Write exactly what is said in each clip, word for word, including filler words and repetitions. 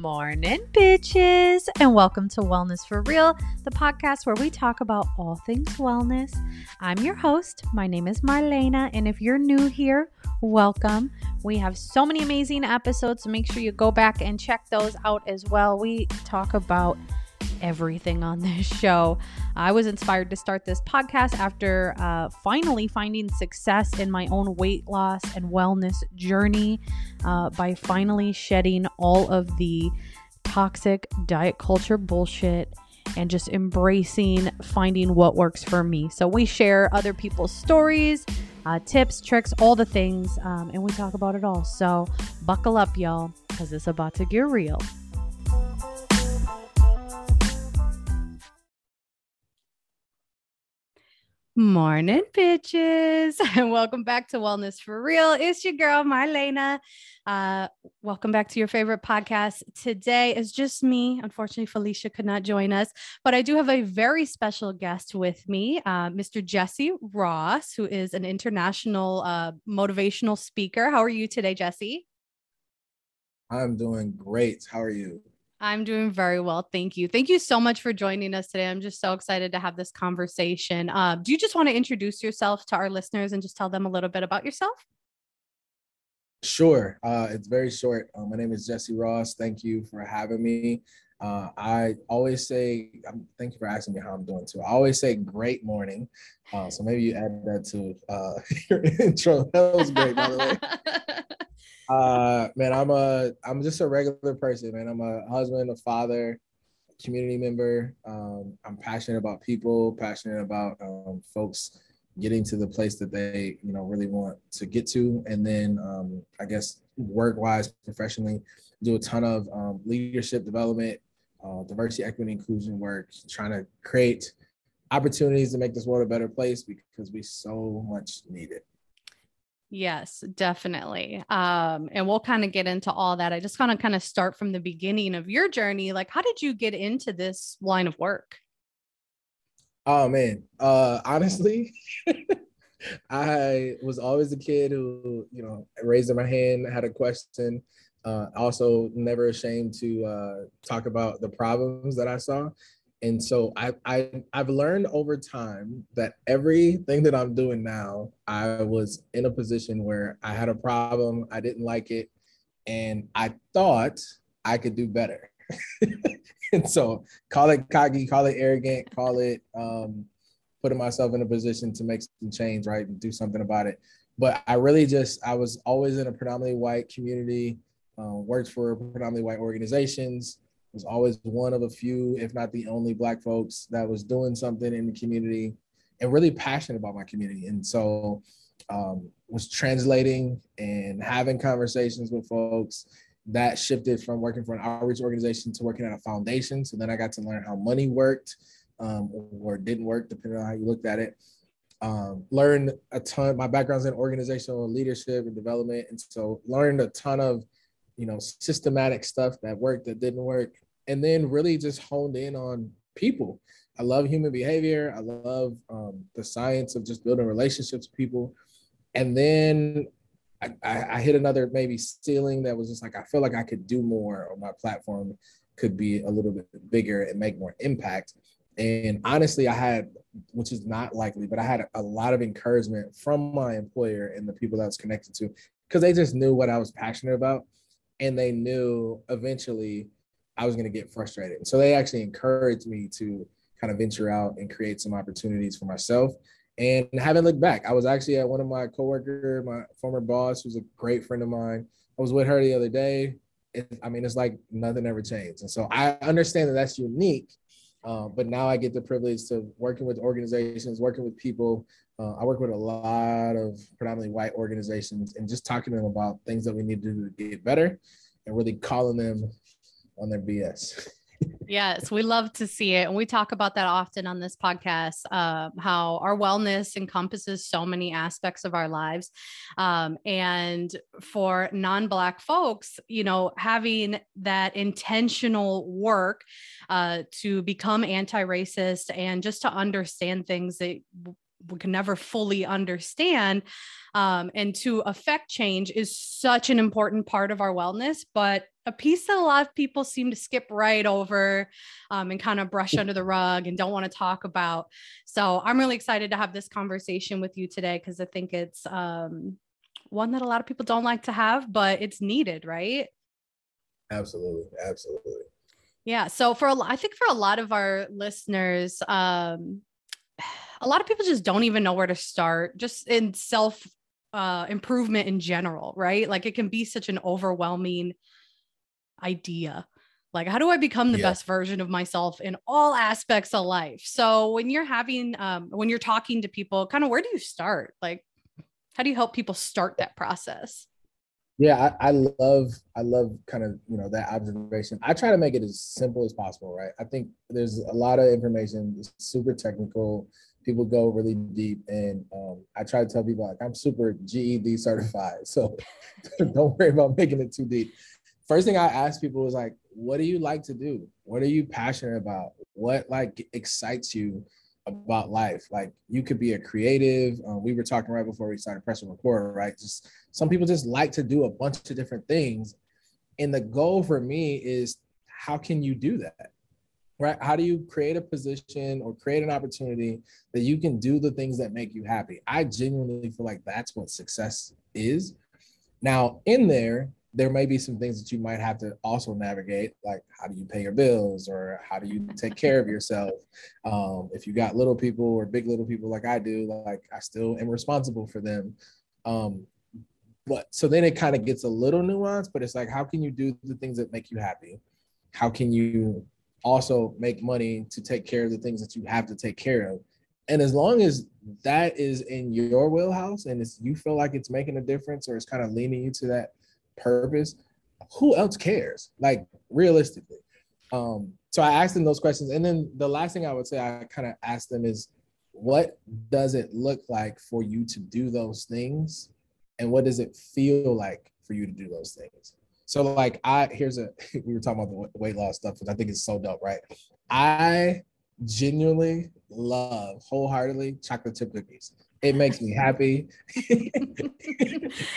morning, bitches, and welcome to Wellness for Real, the podcast where we talk about all things wellness. I'm your host. My name is Marlena, and if you're new here, welcome. We have so many amazing episodes, so make sure you go back and check those out as well. We talk about everything on this show. I was inspired to start this podcast after uh, finally finding success in my own weight loss and wellness journey uh, by finally shedding all of the toxic diet culture bullshit and just embracing finding what works for me. So we share other people's stories, uh, tips, tricks, all the things, um, and we talk about it all. So buckle up, y'all, because it's about to get real. Morning, bitches, and welcome back to Wellness for Real. It's your girl, Marlena. Uh, welcome back to your favorite podcast. Today is just me. Unfortunately, Felicia could not join us, but I do have a very special guest with me, uh, Mister Jesse Ross, who is an international uh, motivational speaker. How are you today, Jesse? I'm doing great. How are you? I'm doing very well. Thank you. Thank you so much for joining us today. I'm just so excited to have this conversation. Uh, do you just want to introduce yourself to our listeners and just tell them a little bit about yourself? Sure. Uh, it's very short. Uh, my name is Jesse Ross. Thank you for having me. Uh, I always say, um, thank you for asking me how I'm doing too. I always say great morning. Uh, so maybe you add that to uh, your intro. That was great, by the way. Uh, man, I'm a, I'm just a regular person, man. I'm a husband, a father, community member. Um, I'm passionate about people, passionate about, um, folks getting to the place that they, you know, really want to get to. And then, um, I guess work-wise, professionally, do a ton of, um, leadership development, uh, diversity, equity, inclusion work, trying to create opportunities to make this world a better place because we so much need it. Yes, definitely. Um, and we'll kind of get into all that. I just want to kind of start from the beginning of your journey. Like, how did you get into this line of work? Oh, man. Uh, honestly, I was always a kid who, you know, raised my hand, had a question. Uh, also never ashamed to uh, talk about the problems that I saw. And so I, I, I've learned over time that everything that I'm doing now, I was in a position where I had a problem, I didn't like it, and I thought I could do better. And so call it cocky, call it arrogant, call it um, putting myself in a position to make some change, right, and do something about it. But I really just, I was always in a predominantly white community, uh, worked for predominantly white organizations, was always one of a few, if not the only Black folks that was doing something in the community and really passionate about my community. And so um, was translating and having conversations with folks. That shifted from working for an outreach organization to working at a foundation. So then I got to learn how money worked um, or didn't work, depending on how you looked at it. Um, learned a ton. My background's in organizational leadership and development. And so learned a ton of you know, systematic stuff that worked, that didn't work, and then really just honed in on people. I love human behavior. I love um, the science of just building relationships with people. And then I, I, I hit another maybe ceiling that was just like, I feel like I could do more, or my platform could be a little bit bigger and make more impact. And honestly, I had, which is not likely, but I had a lot of encouragement from my employer and the people that I was connected to, because they just knew what I was passionate about. And they knew eventually I was going to get frustrated. And so they actually encouraged me to kind of venture out and create some opportunities for myself. And I haven't looked back. I was actually at one of my coworker, my former boss, who's a great friend of mine. I was with her the other day. It, I mean, it's like nothing ever changed. And so I understand that that's unique. Uh, but now I get the privilege to working with organizations, working with people. Uh, I work with a lot of predominantly white organizations and just talking to them about things that we need to do to get better and really calling them on their B S. Yes, we love to see it. And we talk about that often on this podcast, uh, how our wellness encompasses so many aspects of our lives. Um, and for non-Black folks, you know, having that intentional work uh, to become anti-racist and just to understand things that we can never fully understand um, and to affect change is such an important part of our wellness. But a piece that a lot of people seem to skip right over um, and kind of brush under the rug and don't want to talk about. So I'm really excited to have this conversation with you today, because I think it's um, one that a lot of people don't like to have, but it's needed, right? Absolutely. Absolutely. Yeah. So for, a, I think for a lot of our listeners, um, a lot of people just don't even know where to start, just in self uh, improvement in general, right? Like, it can be such an overwhelming idea. Like, how do I become the yeah. best version of myself in all aspects of life? So when you're having, um, when you're talking to people, kind of, where do you start? Like, how do you help people start that process? Yeah, I, I love, I love kind of, you know, that observation. I try to make it as simple as possible, right? I think there's a lot of information, it's super technical. People go really deep, and um, I try to tell people, like, I'm super G E D certified, so don't worry about making it too deep. First thing I ask people is, like, what do you like to do? What are you passionate about? What, like, excites you about life? Like, you could be a creative. Um, we were talking right before we started pressing record, right? Just some people just like to do a bunch of different things. And the goal for me is, how can you do that? Right? How do you create a position or create an opportunity that you can do the things that make you happy? I genuinely feel like that's what success is. Now, in there, there may be some things that you might have to also navigate, like, how do you pay your bills, or how do you take care of yourself? Um, if you got little people or big little people like I do, like, I still am responsible for them. Um, but so then it kind of gets a little nuanced, but it's like, how can you do the things that make you happy? How can you also make money to take care of the things that you have to take care of? And as long as that is in your wheelhouse, and it's, you feel like it's making a difference, or it's kind of leaning you to that purpose, who else cares? Like, realistically. Um, so I asked them those questions. And then the last thing I would say I kind of asked them is, what does it look like for you to do those things? And what does it feel like for you to do those things? So, like, I, here's a, we were talking about the weight loss stuff, which I think is so dope, right? I genuinely love wholeheartedly chocolate chip cookies. It makes me happy.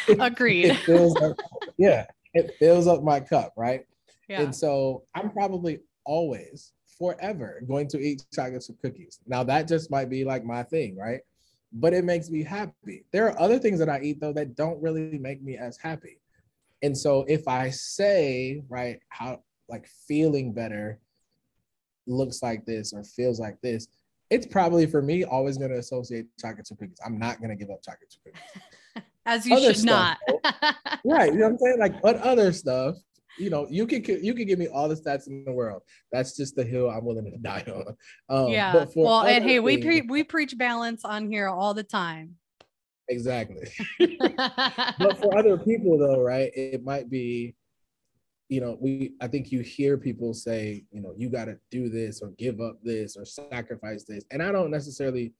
Agreed. It fills up, yeah, it fills up my cup, right? Yeah. And so I'm probably always, forever, going to eat chocolate chip cookies. Now, that just might be, like, my thing, right? But it makes me happy. There are other things that I eat, though, that don't really make me as happy. And so if I say, right, how, like, feeling better looks like this or feels like this, it's probably, for me, always going to associate chocolate chip cookies. I'm not going to give up chocolate chip cookies. As you other should stuff, not. Right. You know what I'm saying? Like, but other stuff, you know, you can, you can give me all the stats in the world. That's just the hill I'm willing to die on. Um, yeah. But for well, and hey, things, we, pre- we preach balance on here all the time. Exactly. But for other people, though, right, it might be, you know, we, I think you hear people say, you know, you got to do this or give up this or sacrifice this. And I don't necessarily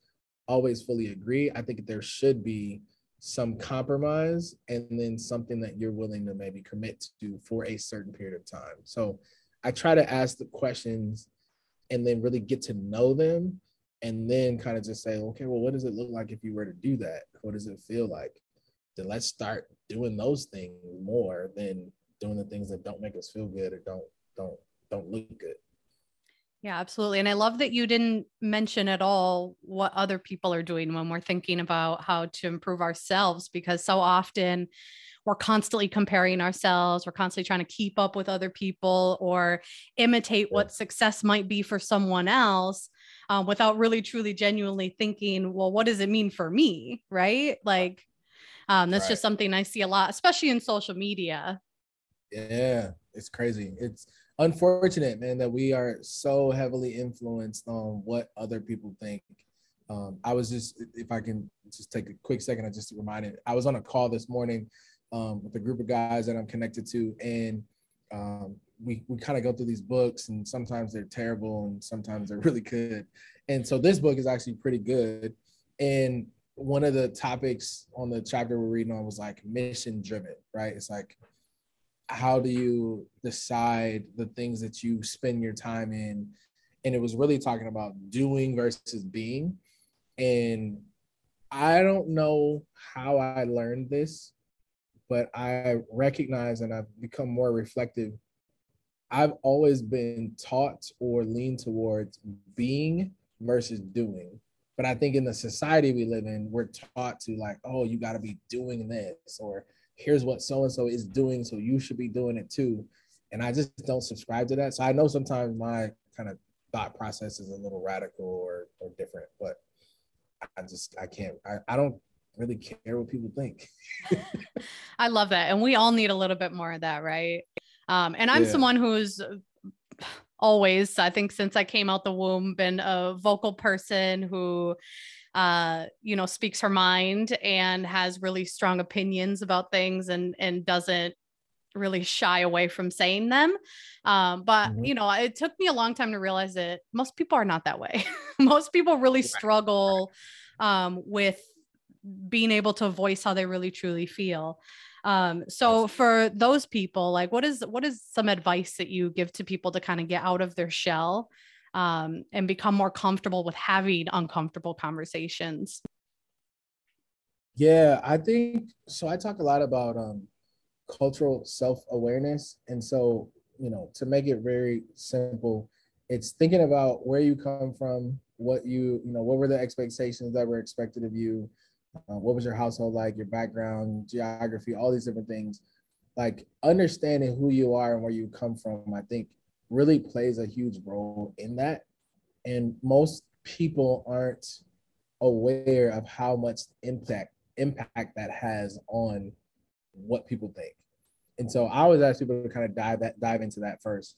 always fully agree. I think there should be some compromise, and then something that you're willing to maybe commit to for a certain period of time. So I try to ask the questions and then really get to know them, and then kind of just say, okay, well, what does it look like if you were to do that? What does it feel like? Then let's start doing those things more than doing the things that don't make us feel good or don't, don't, don't look good. Yeah, absolutely. And I love that you didn't mention at all what other people are doing when we're thinking about how to improve ourselves, because so often we're constantly comparing ourselves. We're constantly trying to keep up with other people or imitate yeah. what success might be for someone else, uh, without really, truly, genuinely thinking, well, what does it mean for me? Right? Like, um, that's right. just something I see a lot, especially in social media. Yeah, it's crazy. It's unfortunate, man, that we are so heavily influenced on what other people think. Um, I was just, if I can just take a quick second, I just reminded, I was on a call this morning um, with a group of guys that I'm connected to, and um, we, we kind of go through these books, and sometimes they're terrible and sometimes they're really good. And so this book is actually pretty good. And one of the topics on the chapter we're reading on was, like, mission driven, right? It's like, how do you decide the things that you spend your time in? And it was really talking about doing versus being. And I don't know how I learned this, but I recognize, and I've become more reflective I've always been taught or leaned towards being versus doing. But I think in the society we live in, we're taught to like, oh, you got to be doing this, or here's what so-and-so is doing, so you should be doing it too. And I just don't subscribe to that. So I know sometimes my kind of thought process is a little radical or, or different, but I just, I can't, I, I don't really care what people think. I love that. And we all need a little bit more of that, right? Um, and I'm yeah. someone who's always, I think since I came out the womb, been a vocal person who, uh, you know, speaks her mind and has really strong opinions about things and, and doesn't really shy away from saying them. Um, but, mm-hmm. you know, it took me a long time to realize that most people are not that way. Most people really struggle um, with being able to voice how they really truly feel. Um, so for those people, like, what is, what is some advice that you give to people to kind of get out of their shell, um, and become more comfortable with having uncomfortable conversations? Yeah, I think, so I talk a lot about, um, cultural self-awareness. And so, you know, to make it very simple, it's thinking about where you come from, what you, you know, what were the expectations that were expected of you? Uh, what was your household like, your background, geography, all these different things. Like understanding who you are and where you come from, I think really plays a huge role in that. And most people aren't aware of how much impact, impact that has on what people think. And so I always ask people to kind of dive, that, dive into that first.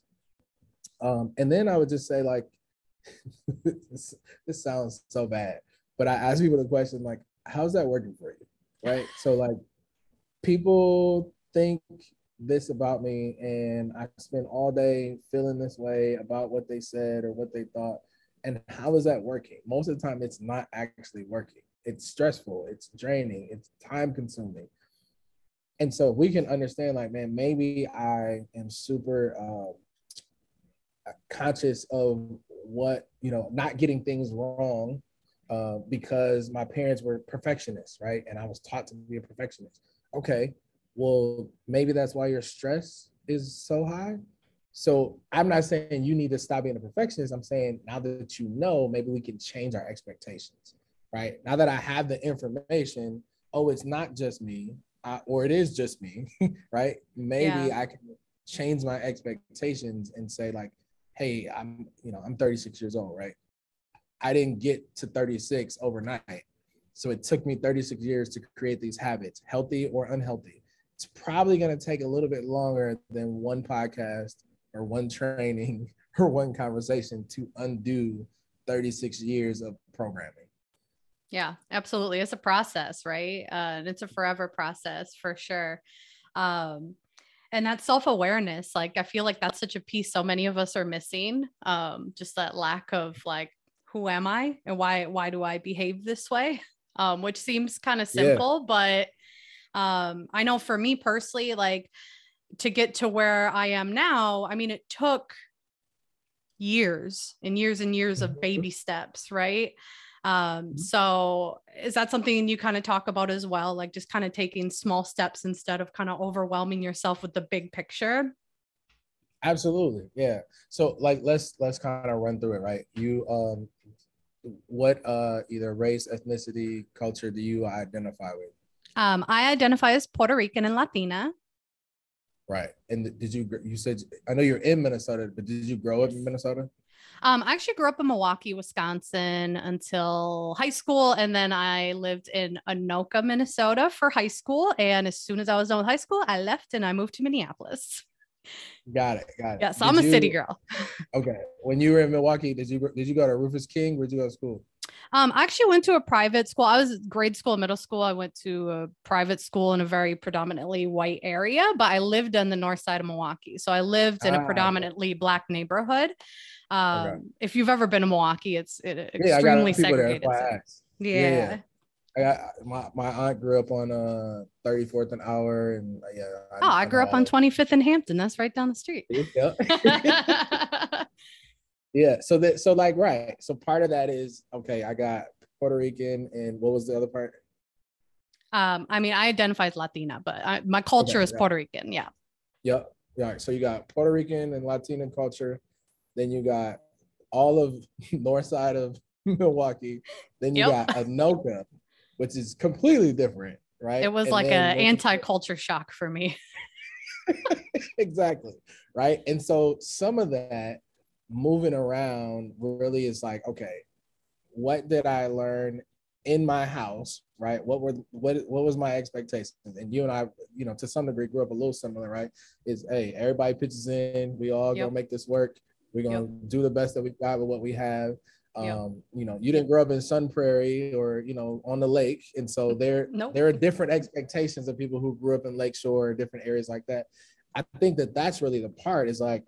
Um, and then I would just say like, this, this sounds so bad, but I ask people the question like, how's that working for you, right? So like, people think this about me and I spend all day feeling this way about what they said or what they thought. And how is that working? Most of the time, it's not actually working. It's stressful, it's draining, it's time consuming. And so we can understand like, man, maybe I am super uh, conscious of what, you know, not getting things wrong, Uh, because my parents were perfectionists, right? And I was taught to be a perfectionist. Okay, well, maybe that's why your stress is so high. So I'm not saying you need to stop being a perfectionist. I'm saying now that you know, maybe we can change our expectations, right? Now that I have the information, oh, it's not just me, I, or it is just me, right? Maybe yeah. I can change my expectations and say like, hey, I'm, you know, I'm thirty-six years old, right? I didn't get to thirty-six overnight. So it took me thirty-six years to create these habits, healthy or unhealthy. It's probably going to take a little bit longer than one podcast or one training or one conversation to undo thirty-six years of programming. Yeah, absolutely. It's a process, right? Uh, and it's a forever process for sure. Um, and that self-awareness, like, I feel like that's such a piece so many of us are missing. Um, just that lack of like, who am I and why, why do I behave this way? Um, which seems kind of simple, yeah. but um, I know for me personally, like to get to where I am now, I mean, it took years and years and years of baby steps. Right. Um, so is that something you kind of talk about as well? Like just kind of taking small steps instead of kind of overwhelming yourself with the big picture? Absolutely. Yeah. So like, let's, let's kind of run through it, right? You, um, what, uh, either race, ethnicity, culture do you identify with? Um, I identify as Puerto Rican and Latina. Right. And did you, you said, I know you're in Minnesota, but did you grow up in Minnesota? Um, I actually grew up in Milwaukee, Wisconsin until high school. And then I lived in Anoka, Minnesota for high school. And as soon as I was done with high school, I left and I moved to Minneapolis. Got it. Got it. Yeah. So did I'm a you, city girl. Okay. When you were in Milwaukee, did you, did you go to Rufus King? Where'd you go to school? Um, I actually went to a private school. I was grade school, middle school. I went to a private school in a very predominantly white area, but I lived on the north side of Milwaukee. So I lived in a ah, predominantly okay. black neighborhood. Um, okay. If you've ever been to Milwaukee, it's it, yeah, extremely segregated. There, so. Yeah. yeah. I got, my, my aunt grew up on uh thirty-fourth and Hour, and uh, yeah. I, oh, I grew up on twenty-fifth and Hampton. That's right down the street. Yeah. yeah. So that so like right. So part of that is okay. I got Puerto Rican, and what was the other part? Um, I mean, I identify as Latina, but I, my culture okay, is yeah. Puerto Rican. Yeah. Yep. Right, so you got Puerto Rican and Latino culture, then you got all of north side of Milwaukee, then you yep. got Anoka, which is completely different, right? It was and like an anti-culture shock for me. Exactly, right? And so some of that moving around really is like, okay, what did I learn in my house, right? What were what what was my expectations? And you and I, you know, to some degree grew up a little similar, right? Is hey, everybody pitches in, we all yep. gonna make this work. We're gonna yep. do the best that we got with what we have. Um, yep. you know, you didn't grow up in Sun Prairie or, you know, on the lake. And so there, nope. there are different expectations of people who grew up in Lakeshore, different areas like that. I think that that's really the part is like,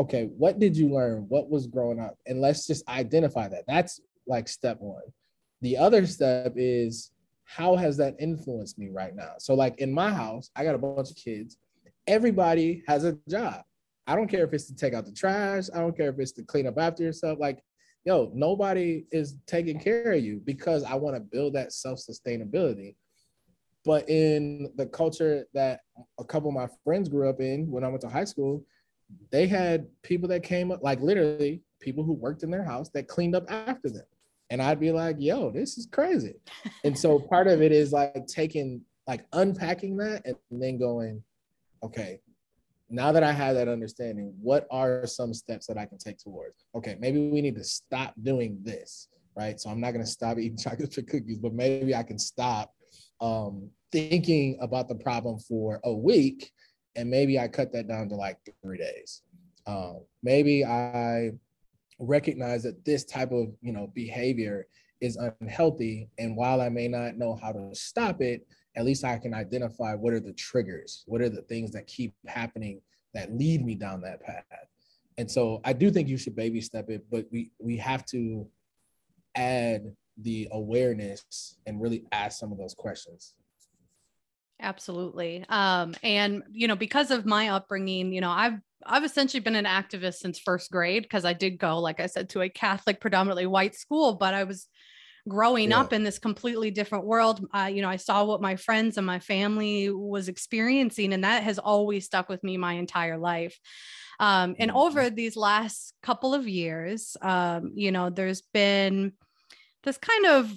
okay, what did you learn? What was growing up? And let's just identify that. That's like step one. The other step is how has that influenced me right now? So like in my house, I got a bunch of kids. Everybody has a job. I don't care if it's to take out the trash. I don't care if it's to clean up after yourself. Like, yo, nobody is taking care of you because I want to build that self-sustainability. But in the culture that a couple of my friends grew up in when I went to high school, they had people that came up, like literally people who worked in their house that cleaned up after them. And I'd be like, yo, this is crazy. And so part of it is like taking, like unpacking that and then going, okay, now that I have that understanding, what are some steps that I can take towards? Okay, maybe we need to stop doing this, right? So I'm not gonna stop eating chocolate chip cookies, but maybe I can stop um, thinking about the problem for a week and maybe I cut that down to like three days. Um, maybe I recognize that this type of, you know, behavior is unhealthy. And while I may not know how to stop it, at least I can identify what are the triggers, what are the things that keep happening that lead me down that path. And so I do think you should baby step it, but we we have to add the awareness and really ask some of those questions. Absolutely. Um, and, you know, because of my upbringing, you know, I've I've essentially been an activist since first grade because I did go, like I said, to a Catholic, predominantly white school, but I was growing yeah. up in this completely different world. Uh, you know, I saw what my friends and my family was experiencing, and that has always stuck with me my entire life. Um, and over these last couple of years, um, you know, there's been this kind of,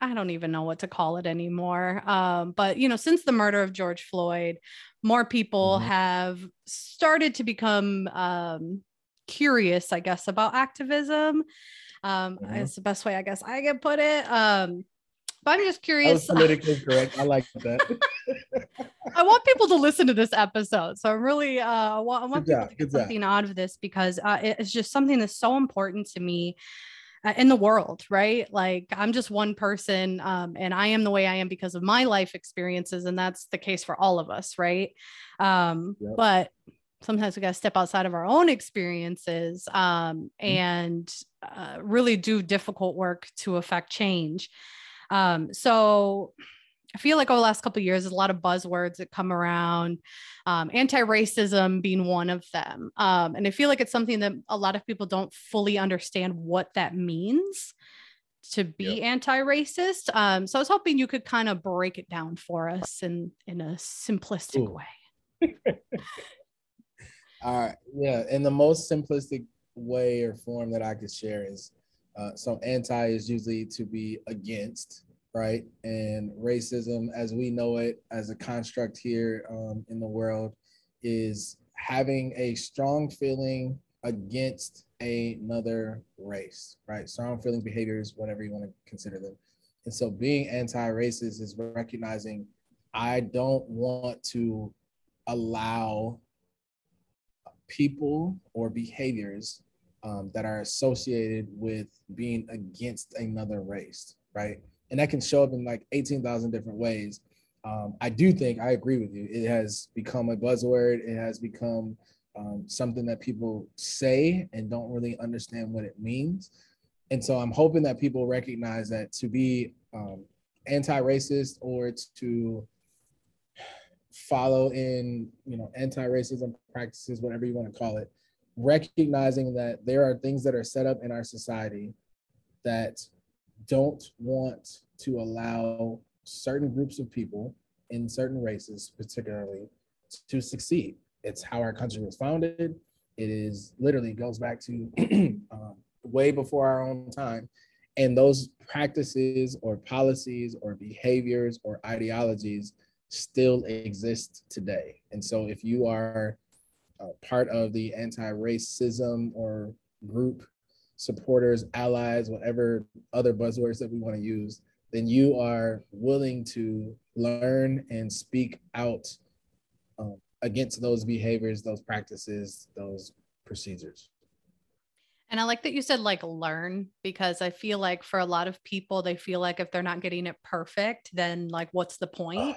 I don't even know what to call it anymore. Um, but, you know, since the murder of George Floyd, more people mm-hmm. have started to become um, curious, I guess, about activism. Um, mm-hmm. It's the best way, I guess, I can put it. Um, but I'm just curious. That was politically correct. I like that. I want people to listen to this episode. So I'm really, uh, I want, I want people job, to get something job. out of this because uh, it's just something that's so important to me uh, in the world, right? Like I'm just one person um, and I am the way I am because of my life experiences. And that's the case for all of us, right? Um, yep. But sometimes we got to step outside of our own experiences um, and uh, really do difficult work to affect change. Um, so I feel like over the last couple of years, there's a lot of buzzwords that come around, um, anti-racism being one of them. Um, and I feel like it's something that a lot of people don't fully understand what that means to be yep. anti-racist. Um, so I was hoping you could kind of break it down for us in, in a simplistic Ooh. way. All right. Yeah. And the most simplistic way or form that I could share is, uh, so anti is usually to be against, right? And racism as we know it as a construct here um, in the world is having a strong feeling against another race, right? Strong feeling behaviors, whatever you want to consider them. And so being anti-racist is recognizing I don't want to allow people or behaviors um, that are associated with being against another race, right? And that can show up in like eighteen thousand different ways. Um, I do think, I agree with you, it has become a buzzword, it has become um, something that people say and don't really understand what it means. And so I'm hoping that people recognize that to be um, anti-racist or to follow in, you know, anti-racism practices, whatever you want to call it, recognizing that there are things that are set up in our society that don't want to allow certain groups of people in certain races, particularly, to succeed. It's how our country was founded. It is literally goes back to um, way before our own time. And those practices or policies or behaviors or ideologies still exist today. And so if you are uh, part of the anti-racism or group, supporters, allies, whatever other buzzwords that we want to use, then you are willing to learn and speak out um, against those behaviors, those practices, those procedures. And I like that you said like learn, because I feel like for a lot of people, they feel like if they're not getting it perfect, then like, what's the point?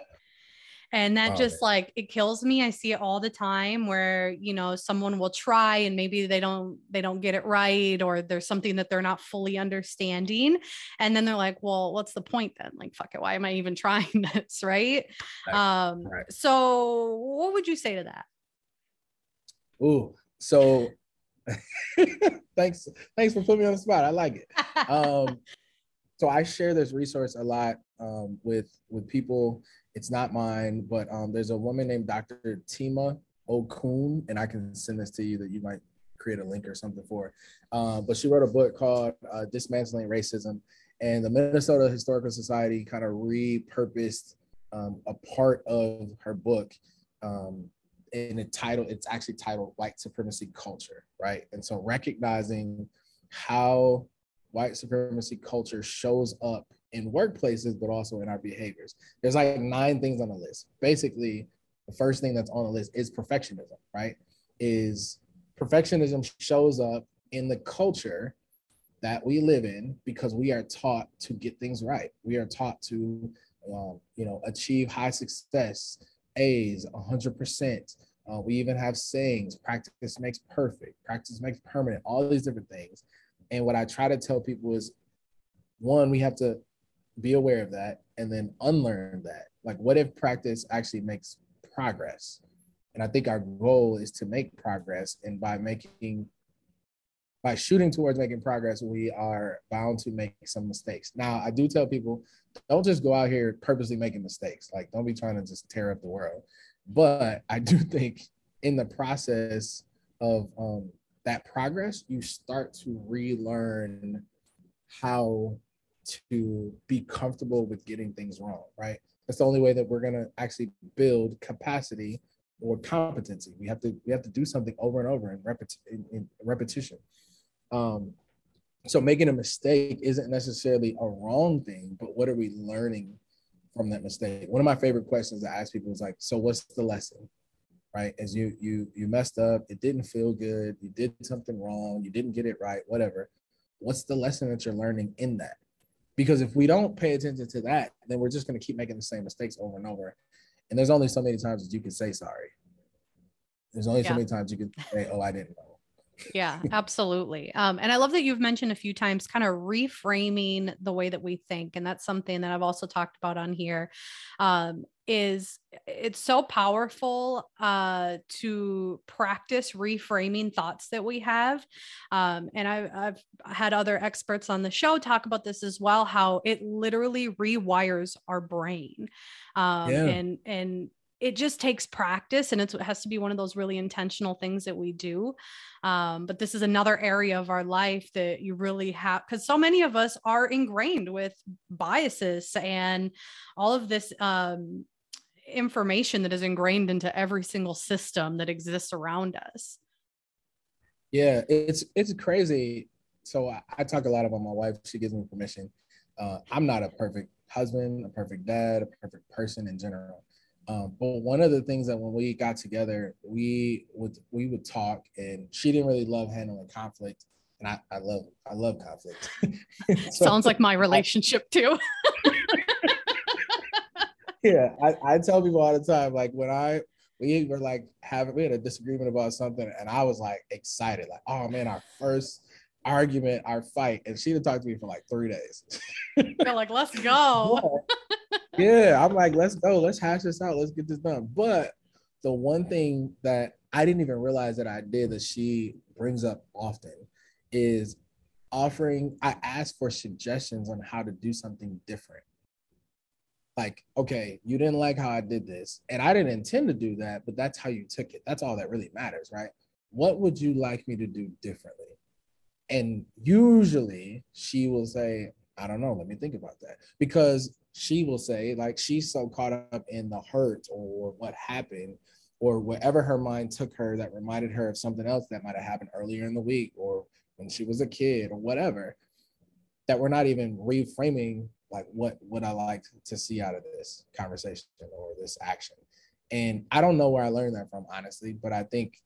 And that oh, just like, it kills me. I see it all the time where, you know, someone will try and maybe they don't, they don't get it right. Or there's something that they're not fully understanding. And then they're like, well, what's the point then? Like, fuck it. Why am I even trying this? Right. right. Um, right. So what would you say to that? Ooh, so thanks. Thanks for putting me on the spot. I like it. Um, so I share this resource a lot um, with, with people. It's not mine, but um, there's a woman named Doctor Tima Okun, and I can send this to you that you might create a link or something for. Uh, but she wrote a book called uh, Dismantling Racism, and the Minnesota Historical Society kind of repurposed um, a part of her book um, in a title. It's actually titled White Supremacy Culture, right? And so recognizing how white supremacy culture shows up in workplaces, but also in our behaviors. There's like nine things on the list. Basically, the first thing that's on the list is perfectionism, right? Is perfectionism shows up in the culture that we live in because we are taught to get things right. We are taught to, um, you know, achieve high success, A's, one hundred percent. Uh, we even have sayings, practice makes perfect, practice makes permanent, all these different things. And what I try to tell people is, one, we have to be aware of that and then unlearn that. Like, what if practice actually makes progress? And I think our goal is to make progress, and by making, by shooting towards making progress, we are bound to make some mistakes. Now, I do tell people, don't just go out here purposely making mistakes. Like, don't be trying to just tear up the world. But I do think in the process of um, that progress, you start to relearn how to be comfortable with getting things wrong, right? That's the only way that we're going to actually build capacity or competency. We have to we have to do something over and over in, repeti- in, in repetition. Um, so making a mistake isn't necessarily a wrong thing, but what are we learning from that mistake? One of my favorite questions I ask people is like, so what's the lesson, right? As you you you messed up, it didn't feel good, you did something wrong, you didn't get it right, whatever. What's the lesson that you're learning in that? Because if we don't pay attention to that, then we're just going to keep making the same mistakes over and over. And there's only so many times that you can say sorry. There's only yeah. so many times you can say, oh, I didn't know. Yeah, absolutely. Um, and I love that you've mentioned a few times kind of reframing the way that we think. And that's something that I've also talked about on here. Um, is it's so powerful uh, to practice reframing thoughts that we have. Um, and I, I've had other experts on the show talk about this as well, how it literally rewires our brain. Um, yeah. And, and it just takes practice, and it's, it has to be one of those really intentional things that we do. Um, but this is another area of our life that you really have, because so many of us are ingrained with biases and all of this, um, information that is ingrained into every single system that exists around us. Yeah, it's it's crazy. So I, I talk a lot about my wife. She gives me permission. Uh, I'm not a perfect husband, a perfect dad, a perfect person in general. Um, but one of the things that when we got together, we would we would talk, and she didn't really love handling conflict, and I I love I love conflict. So, sounds like my relationship too. Yeah, I, I tell people all the time, like when I, we were like having, we had a disagreement about something, and I was like excited, like, oh man, our first argument, our fight. And she didn't talk to me for like three days. They're like, let's go. Yeah. yeah, I'm like, let's go, let's hash this out, let's get this done. But the one thing that I didn't even realize that I did that she brings up often is offering, I asked for suggestions on how to do something different. Like, okay, you didn't like how I did this, and I didn't intend to do that, but that's how you took it. That's all that really matters, right? What would you like me to do differently? And usually she will say, I don't know, let me think about that. Because she will say, like, she's so caught up in the hurt or what happened or whatever her mind took her that reminded her of something else that might have happened earlier in the week or when she was a kid or whatever, that we're not even reframing, like, what would I like to see out of this conversation or this action? And I don't know where I learned that from, honestly, but I think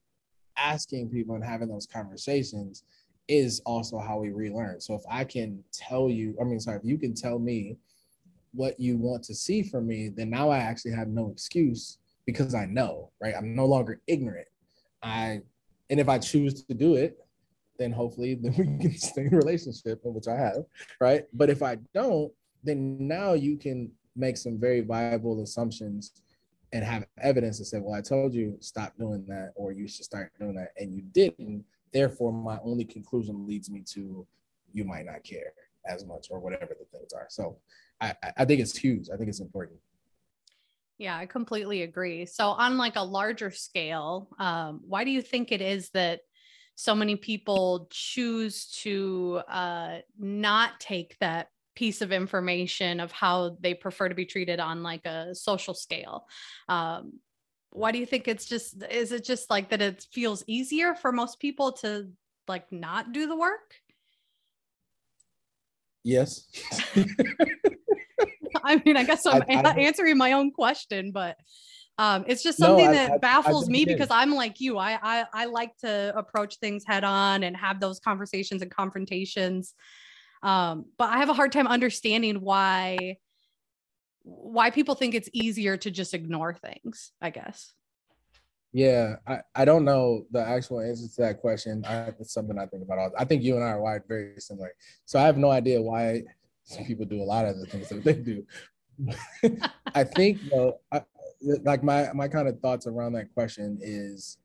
asking people and having those conversations is also how we relearn. So if I can tell you, I mean, sorry, if you can tell me what you want to see from me, then now I actually have no excuse because I know, right? I'm no longer ignorant. I, and if I choose to do it, then hopefully then we can stay in a relationship, which I have, right? But if I don't, then now you can make some very viable assumptions and have evidence to say, well, I told you stop doing that, or you should start doing that, and you didn't. Therefore, my only conclusion leads me to you might not care as much or whatever the things are. So I, I think it's huge. I think it's important. Yeah, I completely agree. So on like a larger scale, um, why do you think it is that so many people choose to uh, not take that piece of information of how they prefer to be treated on like a social scale? Um, why do you think it's just, is it just like that it feels easier for most people to like not do the work? Yes. I mean, I guess I'm I, I answering my own question, but um, it's just something no, I, that I, baffles I, I me because I'm like you, I, I, I like to approach things head on and have those conversations and confrontations. Um, but I have a hard time understanding why, why people think it's easier to just ignore things, I guess. Yeah, I, I don't know the actual answer to that question. I, it's something I think about all. I think you and I are wired very similar. So I have no idea why people do a lot of the things that they do. I think, though, I, like my, my kind of thoughts around that question is,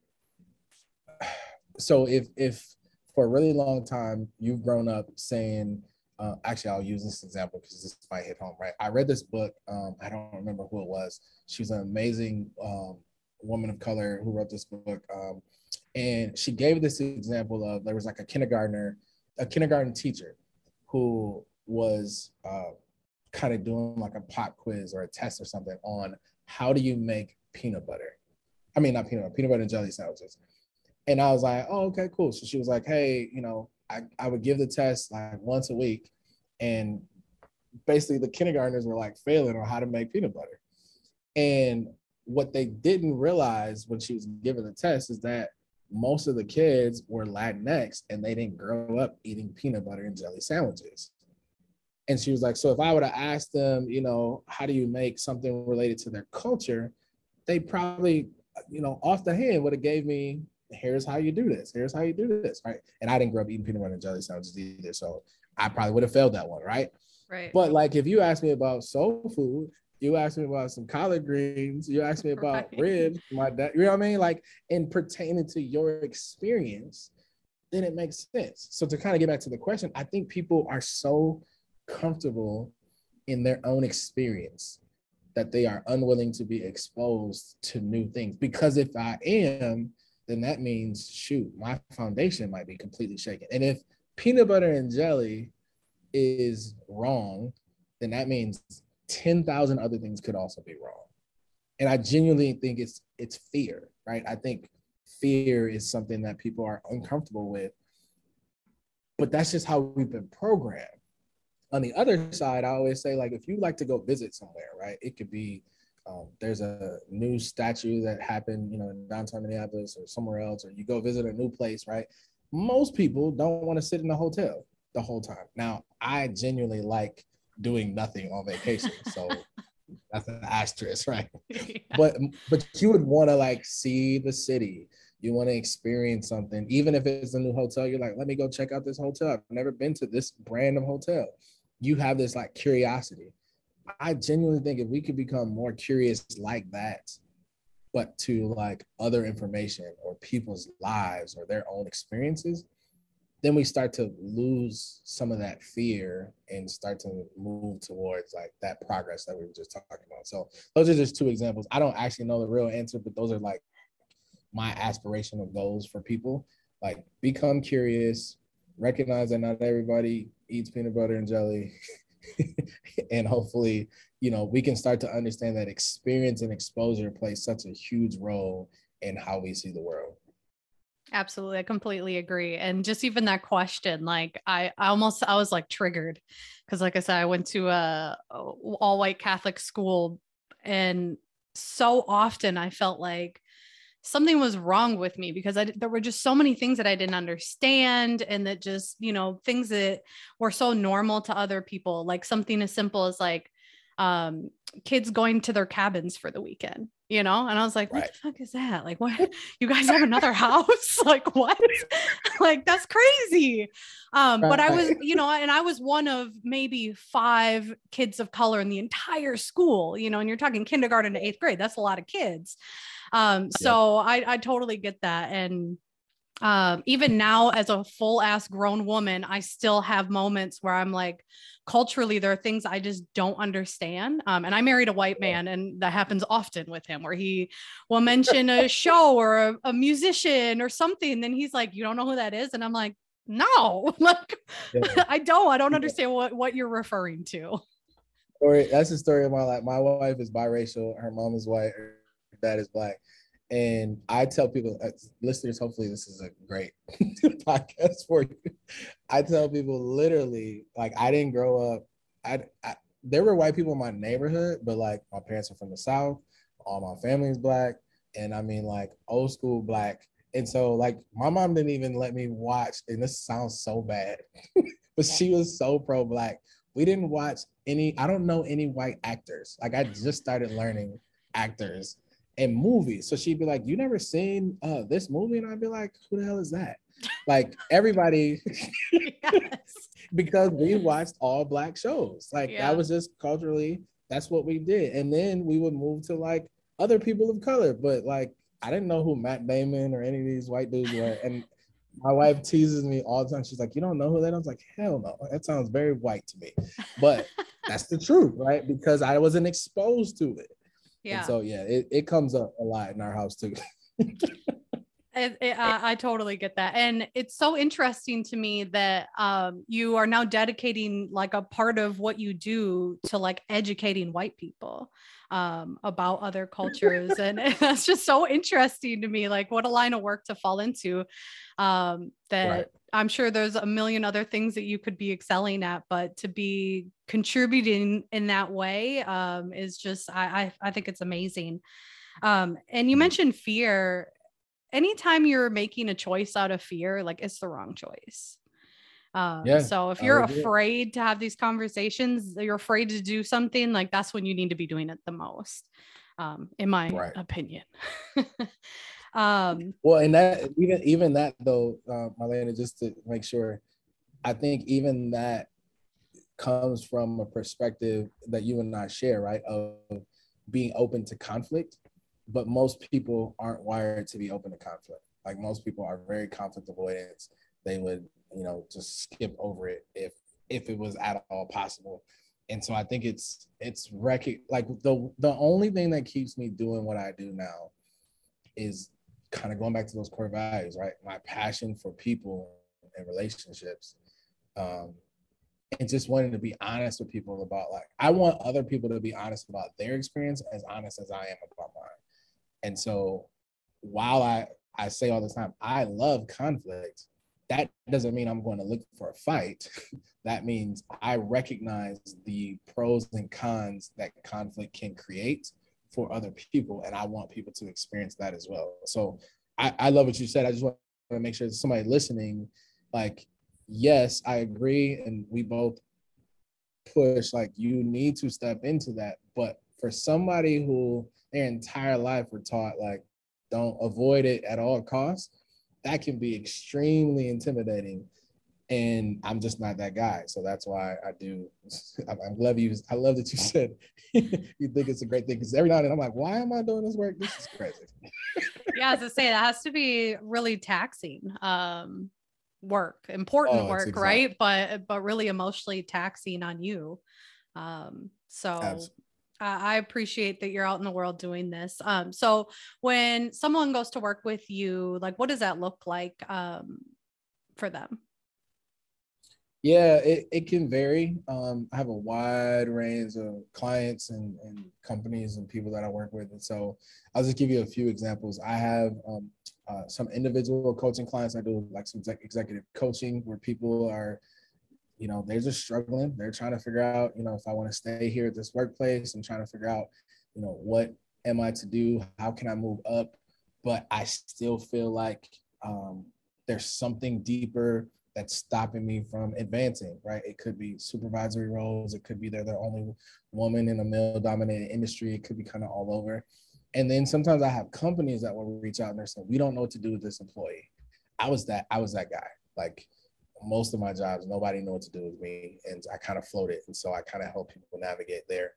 so if, if, for a really long time, you've grown up saying, uh, actually, I'll use this example because this might hit home, right? I read this book. Um, I don't remember who it was. She's an amazing um, woman of color who wrote this book. Um, and she gave this example of, there was like a kindergartner, a kindergarten teacher who was uh, kind of doing like a pop quiz or a test or something on how do you make peanut butter? I mean, not peanut butter, peanut butter and jelly sandwiches. And I was like, oh, okay, cool. So she was like, hey, you know, I, I would give the test like once a week. And basically the kindergartners were like failing on how to make peanut butter. And what they didn't realize when she was giving the test is that most of the kids were Latinx and they didn't grow up eating peanut butter and jelly sandwiches. And she was like, so if I would have asked them, you know, how do you make something related to their culture? They probably, you know, off the hand would have gave me, here's how you do this. Here's how you do this, right? And I didn't grow up eating peanut butter and jelly sandwiches either, so I probably would have failed that one, right? Right. But like, if you ask me about soul food, you ask me about some collard greens, you ask me about right. ribs, my dad, you know what I mean? Like, in pertaining to your experience, then it makes sense. So to kind of get back to the question, I think people are so comfortable in their own experience that they are unwilling to be exposed to new things. Because if I am, then that means, shoot, my foundation might be completely shaken. And if peanut butter and jelly is wrong, then that means ten thousand other things could also be wrong. And I genuinely think it's it's fear, right? I think fear is something that people are uncomfortable with, but that's just how we've been programmed. On the other side, I always say, like, if you like to go visit somewhere, right? It could be Um, there's a new statue that happened, you know, in downtown Minneapolis or somewhere else, or you go visit a new place, right? Most people don't want to sit in a hotel the whole time. Now, I genuinely like doing nothing on vacation, so that's an asterisk, right? Yeah. But but you would want to like see the city. You want to experience something, even if it's a new hotel. You're like, let me go check out this hotel. I've never been to this brand of hotel. You have this like curiosity. I genuinely think if we could become more curious like that, but to like other information or people's lives or their own experiences, then we start to lose some of that fear and start to move towards like that progress that we were just talking about. So those are just two examples. I don't actually know the real answer, but those are like my aspirational goals for people. Like, become curious, recognize that not everybody eats peanut butter and jelly. And hopefully, you know, we can start to understand that experience and exposure plays such a huge role in how we see the world. Absolutely. I completely agree. And just even that question, like I, I almost, I was like triggered because like I said, I went to a all white Catholic school, and so often I felt like something was wrong with me because I, there were just so many things that I didn't understand, and that just, you know, things that were so normal to other people, like something as simple as like um, kids going to their cabins for the weekend. You know? And I was like, what right. the fuck is that? Like, what? You guys have another house? Like, what? Like, that's crazy. Um, right. But I was, you know, and I was one of maybe five kids of color in the entire school, you know, and you're talking kindergarten to eighth grade. That's a lot of kids. Um, yeah. So I, I totally get that. And um, even now as a full ass grown woman, I still have moments where I'm like, culturally, there are things I just don't understand. Um, and I married a white man, and that happens often with him, where he will mention a show or a, a musician or something. And then he's like, you don't know who that is? And I'm like, no, like, yeah. I don't, I don't understand what, what you're referring to. That's the story of my life. My wife is biracial. Her mom is white. Her dad is black. And I tell people, listeners, hopefully this is a great podcast for you. I tell people literally, like, I didn't grow up. I, I there were white people in my neighborhood, but like my parents are from the South. All my family is black. And I mean, like, old school black. And so like my mom didn't even let me watch. And this sounds so bad, but she was so pro black. We didn't watch any. I don't know any white actors. Like, I just started learning actors and movies. So she'd be like, you never seen uh, this movie? And I'd be like, who the hell is that? Like, everybody, yes. Because we watched all black shows. Like, yeah. That was just culturally, that's what we did. And then we would move to like other people of color. But like, I didn't know who Matt Damon or any of these white dudes were. And my wife teases me all the time. She's like, you don't know who that is? I was like, hell no. That sounds very white to me. But that's the truth, right? Because I wasn't exposed to it. Yeah. And so, yeah, it, it comes up a lot in our house, too. it, it, I, I totally get that. And it's so interesting to me that um, you are now dedicating like a part of what you do to like educating white people um, about other cultures. And that's just so interesting to me, like what a line of work to fall into um, that right. I'm sure there's a million other things that you could be excelling at, but to be contributing in that way um, is just, I, I, I think it's amazing. Um, and you mentioned fear. Anytime you're making a choice out of fear, like it's the wrong choice. Um, yeah, so if you're afraid to have these conversations, you're afraid to do something, like that's when you need to be doing it the most, um, in my right. opinion. Um, well, and that even even that though, uh, Marlena, just to make sure, I think even that comes from a perspective that you and I share, right? Of being open to conflict, but most people aren't wired to be open to conflict. Like most people are very conflict avoidance. They would, you know, just skip over it if if it was at all possible. And so I think it's it's rec- like the the only thing that keeps me doing what I do now is kind of going back to those core values, right? My passion for people and relationships, um, and just wanting to be honest with people about, like, I want other people to be honest about their experience, as honest as I am about mine. And so while I, I say all the time, I love conflict, that doesn't mean I'm going to look for a fight. That means I recognize the pros and cons that conflict can create for other people, and I want people to experience that as well. So I, I love what you said. I just want to make sure that somebody listening, like, yes, I agree, and we both push, like, you need to step into that. But for somebody who their entire life were taught, like, don't avoid it at all costs, that can be extremely intimidating. And I'm just not that guy. So that's why I do. I'm glad you, I love that you said you think it's a great thing, because every now and then I'm like, why am I doing this work? This is crazy. Yeah, as I say, that has to be really taxing. Um, work, important oh, work, exactly. right? But but really emotionally taxing on you. Um, so Absolutely. I appreciate that you're out in the world doing this. Um, so when someone goes to work with you, like, what does that look like um, for them? Yeah, it, it can vary. Um, I have a wide range of clients and, and companies and people that I work with. And so I'll just give you a few examples. I have um, uh, some individual coaching clients. I do like some exec- executive coaching where people are, you know, they're just struggling. They're trying to figure out, you know, if I want to stay here at this workplace, I'm trying to figure out, you know, what am I to do? How can I move up? But I still feel like um, there's something deeper that's stopping me from advancing, right? It could be supervisory roles. It could be they're the only woman in a male-dominated industry. It could be kind of all over. And then sometimes I have companies that will reach out and they're saying, we don't know what to do with this employee. I was that, I was that guy. Like most of my jobs, nobody knew what to do with me. And I kind of floated. And so I kind of help people navigate there.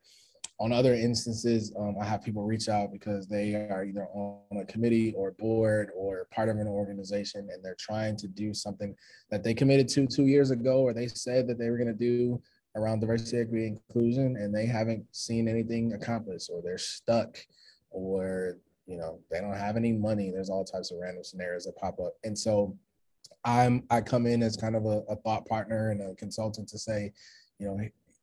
On other instances, um, I have people reach out because they are either on a committee or board or part of an organization, and they're trying to do something that they committed to two years ago, or they said that they were going to do around diversity, equity, inclusion, and they haven't seen anything accomplished, or they're stuck, or, you know, they don't have any money. There's all types of random scenarios that pop up. And so I'm, I come in as kind of a, a thought partner and a consultant to say, you know,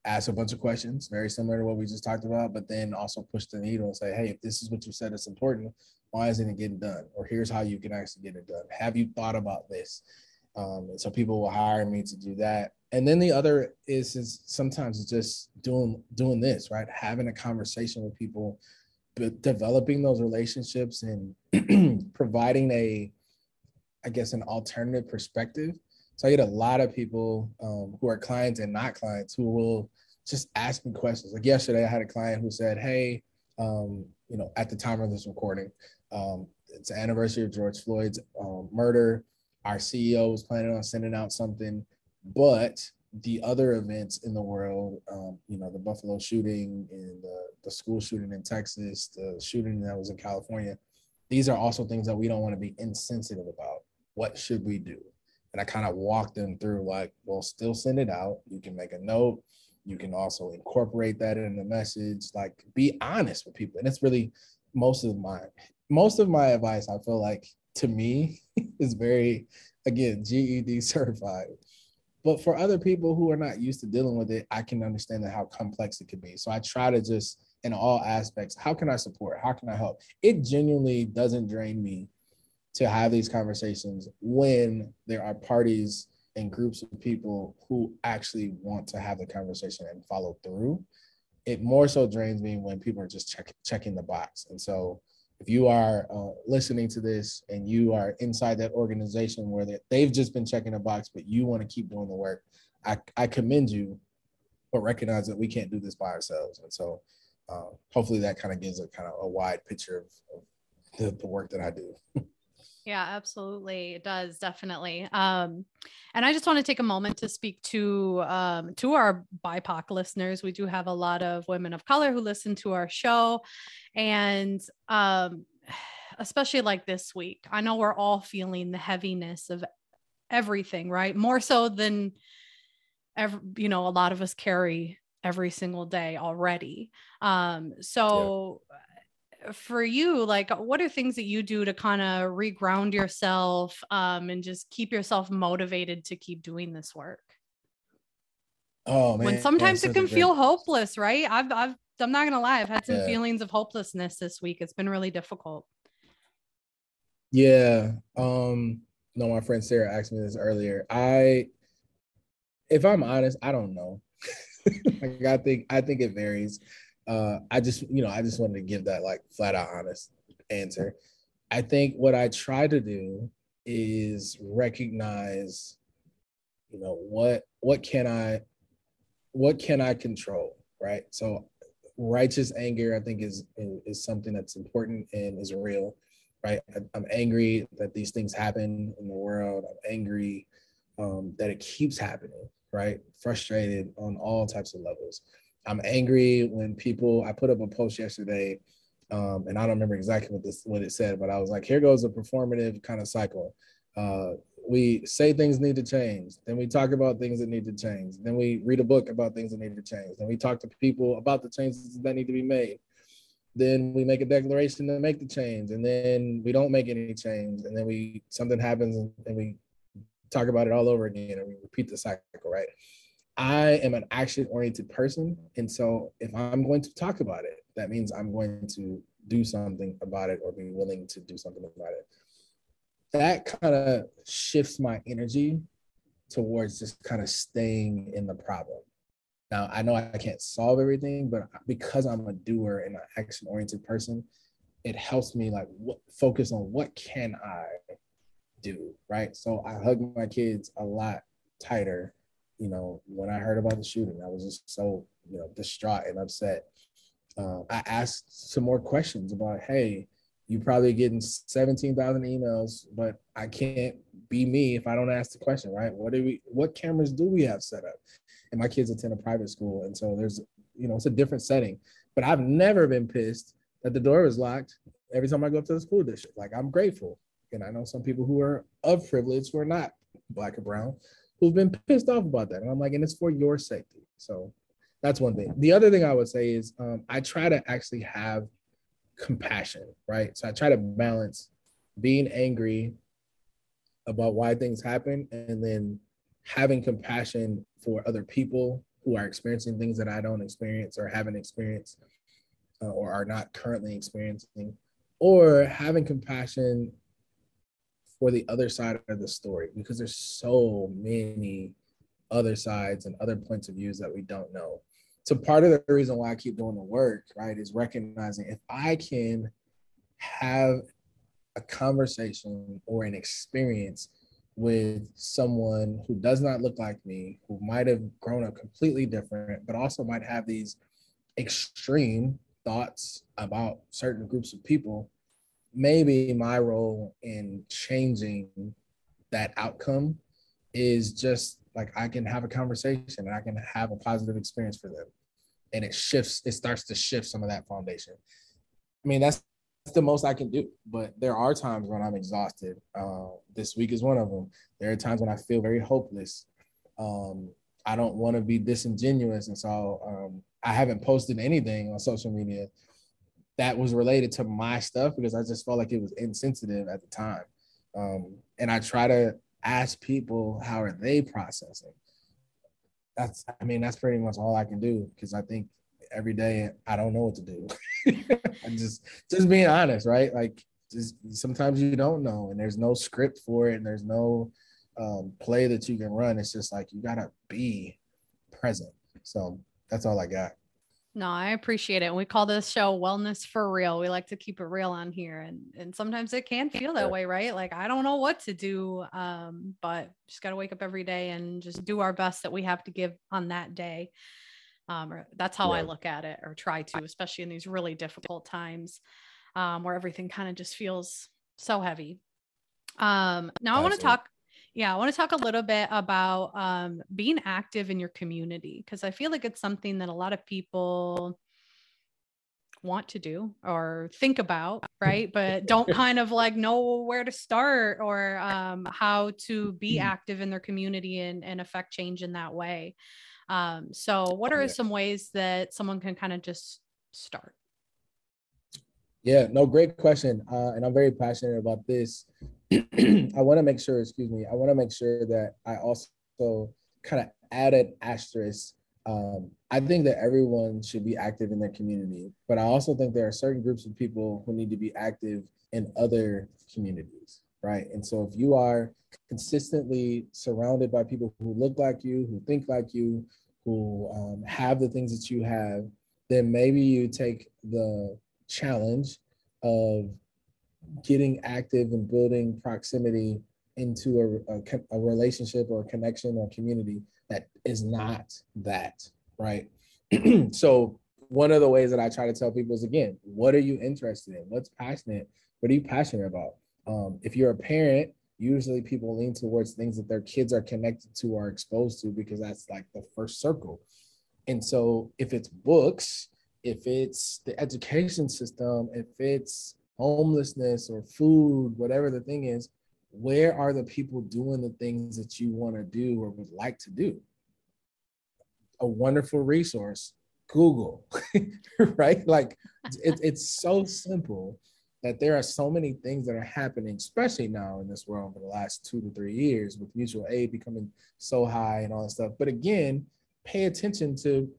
ask a bunch of questions, very similar to what we just talked about, but then also push the needle and say, hey, if this is what you said is important, why isn't it getting done? Or here's how you can actually get it done. Have you thought about this? Um, and so people will hire me to do that. And then the other is, is sometimes just doing, doing this, right? Having a conversation with people, but developing those relationships and providing a, I guess, an alternative perspective. So I get a lot of people um, who are clients and not clients who will just ask me questions. Like yesterday, I had a client who said, hey, um, you know, at the time of this recording, um, it's the anniversary of George Floyd's um, murder. Our C E O was planning on sending out something, but the other events in the world, um, you know, the Buffalo shooting and the, the school shooting in Texas, the shooting that was in California, these are also things that we don't want to be insensitive about. What should we do? And I kind of walked them through like, well, still send it out. You can make a note. You can also incorporate that in the message, like be honest with people. And it's really most of my, most of my advice, I feel like to me is very, again, G E D certified, but for other people who are not used to dealing with it, I can understand that how complex it could be. So I try to just in all aspects, how can I support? How can I help? It genuinely doesn't drain me to have these conversations when there are parties and groups of people who actually want to have the conversation and follow through. It more so drains me when people are just check, checking the box. And so if you are uh, listening to this and you are inside that organization where they, they've just been checking the box, but you want to keep doing the work, I, I commend you, but recognize that we can't do this by ourselves. And so uh, hopefully that kind of gives a kind of a wide picture of, of the, the work that I do. Yeah, absolutely. It does. Definitely. Um, and I just want to take a moment to speak to, um, to our B I P O C listeners. We do have a lot of women of color who listen to our show, and, um, especially like this week, I know we're all feeling the heaviness of everything, right? More so than ever, you know, a lot of us carry every single day already. Um, so yeah. For you, like, what are things that you do to kind of reground yourself um, and just keep yourself motivated to keep doing this work? Oh man! When sometimes it can feel hopeless, right? I've, I've, I'm not gonna lie, I've had some yeah. feelings of hopelessness this week. It's been really difficult. Yeah. Um, no, my friend Sarah asked me this earlier. I, if I'm honest, I don't know. like, I think, I think it varies. Uh, I just, you know, I just wanted to give that like flat out honest answer. I think what I try to do is recognize, you know, what, what can I, what can I control, right? So righteous anger, I think is, is something that's important and is real, right? I'm angry that these things happen in the world. I'm angry um, that it keeps happening, right? Frustrated on all types of levels. I'm angry when people, I put up a post yesterday, um, and I don't remember exactly what this what it said, but I was like, here goes a performative kind of cycle. Uh, we say things need to change, then we talk about things that need to change, then we read a book about things that need to change, then we talk to people about the changes that need to be made, then we make a declaration to make the change, and then we don't make any change, and then we something happens and we talk about it all over again, and we repeat the cycle, right? I am an action-oriented person, and so if I'm going to talk about it, that means I'm going to do something about it or be willing to do something about it. That kind of shifts my energy towards just kind of staying in the problem. Now, I know I can't solve everything, but because I'm a doer and an action-oriented person, it helps me like what, focus on what can I do, right? So I hug my kids a lot tighter. You know, when I heard about the shooting, I was just so, you know, distraught and upset. Uh, I asked some more questions about, hey, you're probably getting seventeen thousand emails, but I can't be me if I don't ask the question, right? What do we, what cameras do we have set up? And my kids attend a private school. And so there's, you know, it's a different setting, but I've never been pissed that the door was locked every time I go up to the school district. Like, I'm grateful. And I know some people who are of privilege, who are not Black or brown, who've been pissed off about that. And I'm like, and it's for your safety. So that's one thing. The other thing I would say is um, I try to actually have compassion, right? So I try to balance being angry about why things happen and then having compassion for other people who are experiencing things that I don't experience or haven't experienced uh, or are not currently experiencing, or having compassion for the other side of the story, because there's so many other sides and other points of views that we don't know. So part of the reason why I keep doing the work, right, is recognizing if I can have a conversation or an experience with someone who does not look like me, who might have grown up completely different, but also might have these extreme thoughts about certain groups of people, maybe my role in changing that outcome is just like I can have a conversation and I can have a positive experience for them. And it shifts, it starts to shift some of that foundation. I mean, that's, that's the most I can do, but there are times when I'm exhausted. Uh, this week is one of them. There are times when I feel very hopeless. Um, I don't want to be disingenuous. And so um, I haven't posted anything on social media that was related to my stuff because I just felt like it was insensitive at the time. Um, and I try to ask people, how are they processing? That's, I mean, that's pretty much all I can do, because I think every day I don't know what to do. I'm just, just being honest, right? Like, just sometimes you don't know and there's no script for it and there's no um, play that you can run. It's just like, you gotta be present. So that's all I got. No, I appreciate it. We call this show Wellness for Real. We like to keep it real on here. And, and sometimes it can feel that way, right? Like, I don't know what to do, um, but just got to wake up every day and just do our best that we have to give on that day. Um, or that's how yeah. I look at it, or try to, especially in these really difficult times um, where everything kind of just feels so heavy. Um, now I, I want to talk Yeah, I want to talk a little bit about um, being active in your community, because I feel like it's something that a lot of people want to do or think about, right? But don't kind of like know where to start or um, how to be active in their community and, and affect change in that way. Um, so what are some ways that someone can kind of just start? Yeah, no, great question. Uh, and I'm very passionate about this. I want to make sure, excuse me, I want to make sure that I also kind of add an asterisk. Um, I think that everyone should be active in their community, but I also think there are certain groups of people who need to be active in other communities, right? And so if you are consistently surrounded by people who look like you, who think like you, who um, have the things that you have, then maybe you take the challenge of getting active and building proximity into a, a, a relationship or a connection or community that is not that, right? So one of the ways that I try to tell people is, again, what are you interested in? What's passionate? What are you passionate about? Um, if you're a parent, usually people lean towards things that their kids are connected to or exposed to, because that's like the first circle. And so if it's books, if it's the education system, if it's homelessness or food, whatever the thing is, where are the people doing the things that you want to do or would like to do? A wonderful resource, Google, right? Like it, it's so simple that there are so many things that are happening, especially now in this world for the last two to three years with mutual aid becoming so high and all that stuff. But again, pay attention to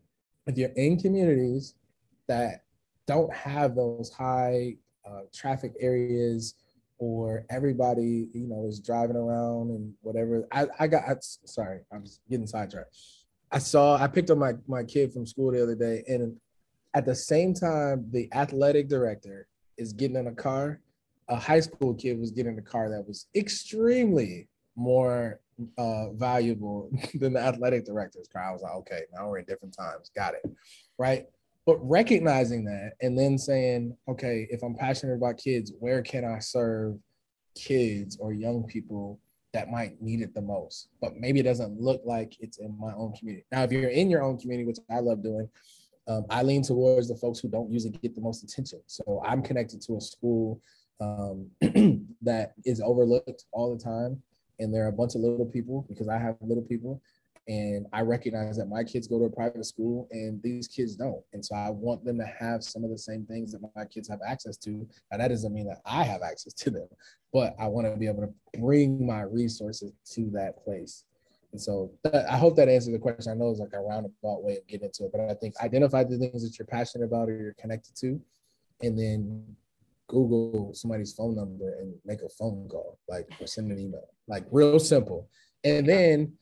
if you're in communities that don't have those high uh, traffic areas, or everybody, you know, is driving around and whatever. I, I got, I, sorry, I'm getting sidetracked. I saw, I picked up my, my kid from school the other day, and at the same time, the athletic director is getting in a car. A high school kid was getting in a car that was extremely more uh, valuable than the athletic director's car. I was like, okay, now we're in different times. Got it, right? But recognizing that and then saying, okay, if I'm passionate about kids, where can I serve kids or young people that might need it the most? But maybe it doesn't look like it's in my own community. Now, if you're in your own community, which I love doing, um, I lean towards the folks who don't usually get the most attention. So I'm connected to a school um, that is overlooked all the time. And there are a bunch of little people because I have little people. And I recognize that my kids go to a private school and these kids don't. And so I want them to have some of the same things that my kids have access to. Now, that doesn't mean that I have access to them, but I want to be able to bring my resources to that place. And so that, I hope that answers the question. I know it's like a roundabout way of getting into it, but I think identify the things that you're passionate about or you're connected to, and then Google somebody's phone number and make a phone call, like, or send an email, like real simple. And then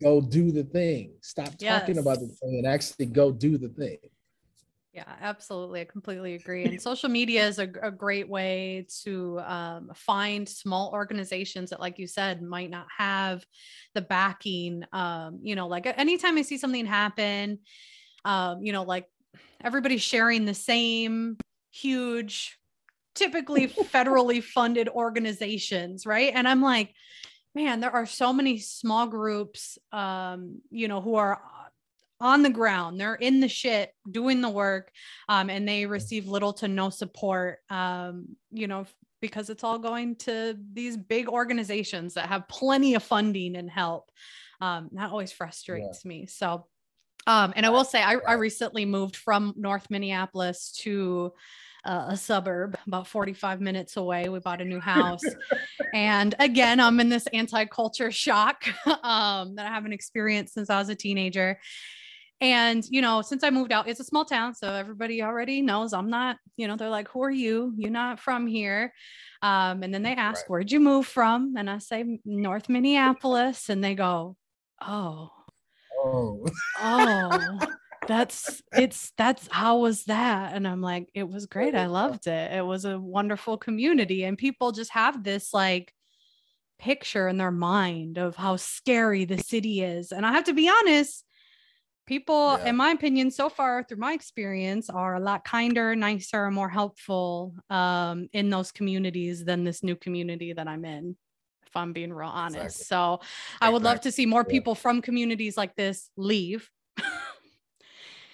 go do the thing. Stop yes. talking about the thing and actually go do the thing. Yeah, absolutely. I completely agree. And social media is a, a great way to um, find small organizations that, like you said, might not have the backing. Um, you know, like anytime I see something happen, um, you know, like everybody's sharing the same huge, typically federally funded organizations, right? And I'm like, man, there are so many small groups, um, you know, who are on the ground, they're in the shit doing the work, um, and they receive little to no support, um, you know, because it's all going to these big organizations that have plenty of funding and help. Um, that always frustrates yeah. me. So, um, and I will say, I, I recently moved from North Minneapolis to Uh, a suburb about forty-five minutes away. We bought a new house. And again, I'm in this anti-culture shock um, that I haven't experienced since I was a teenager. And, you know, since I moved out, it's a small town, so everybody already knows I'm not, you know, they're like, who are you? You're not from here. Um, and then they ask, right. where'd you move from? And I say, North Minneapolis. And they go, oh, oh, oh. That's it's that's how was that? And I'm like, it was great. I loved it. It was a wonderful community. And people just have this like picture in their mind of how scary the city is. And I have to be honest, people, yeah. in my opinion, so far through my experience, are a lot kinder, nicer, more helpful um, in those communities than this new community that I'm in, if I'm being real honest. Exactly. So exactly. I would love to see more people yeah. from communities like this leave.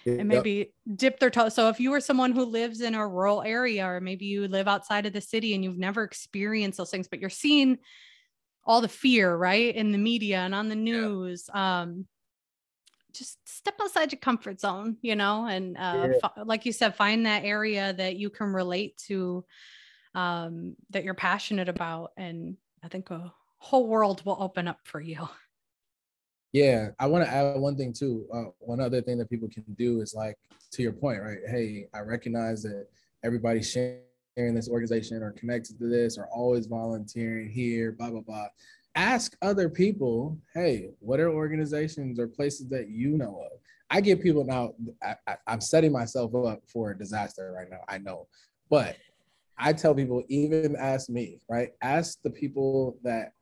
And maybe yep. dip their toe. So if you are someone who lives in a rural area, or maybe you live outside of the city and you've never experienced those things, but you're seeing all the fear, right, in the media and on the news, yeah. um, just step outside your comfort zone, you know, and uh, yeah. f- like you said, find that area that you can relate to, um, that you're passionate about. And I think a whole world will open up for you. Yeah, I want to add one thing too. Uh, one other thing that people can do is, like, to your point, right? Hey, I recognize that everybody's sharing this organization or connected to this or always volunteering here, blah, blah, blah. Ask other people, hey, what are organizations or places that you know of? I get people now, I, I, I'm setting myself up for a disaster right now, I know. But I tell people, even ask me, right? Ask the people that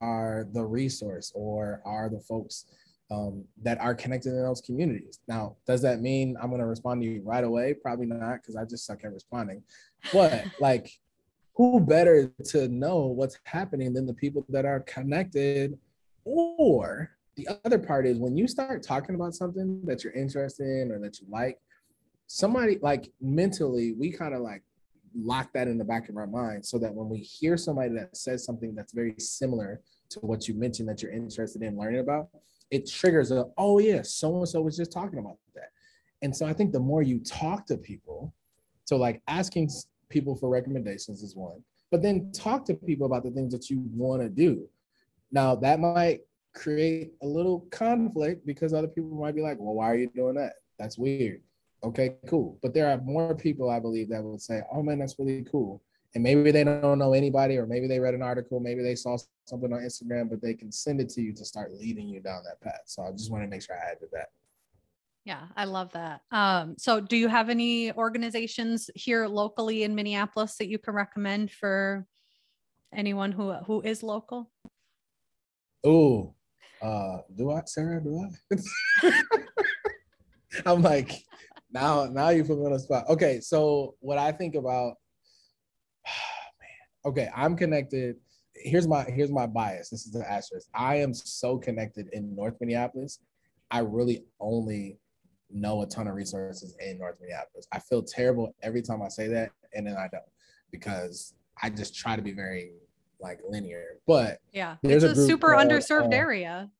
are the resource or are the folks um, that are connected in those communities. Now, does that mean I'm going to respond to you right away? Probably not, because I just suck at responding. But like, who better to know what's happening than the people that are connected? Or the other part is, when you start talking about something that you're interested in or that you like, somebody, like, mentally, we kind of like lock that in the back of our mind so that when we hear somebody that says something that's very similar to what you mentioned that you're interested in learning about, it triggers a, oh yeah, so-and-so was just talking about that. And so I think the more you talk to people, so like asking people for recommendations is one, but then talk to people about the things that you want to do. Now that might create a little conflict because other people might be like, well, why are you doing that? That's weird. Okay, cool. But there are more people, I believe, that would say, oh man, that's really cool. And maybe they don't know anybody, or maybe they read an article, maybe they saw something on Instagram, but they can send it to you to start leading you down that path. So I just want to make sure I added that. Yeah, I love that. Um, so do you have any organizations here locally in Minneapolis that you can recommend for anyone who, who is local? Oh, uh, do I, Sarah, do I? I'm like, now, now you put me on the spot. Okay. So what I think about, oh, man, okay, I'm connected. Here's my, here's my bias. This is the asterisk. I am so connected in North Minneapolis. I really only know a ton of resources in North Minneapolis. I feel terrible every time I say that, and then I don't, because I just try to be very like linear, but yeah, there's it's a, a super called, underserved um, area.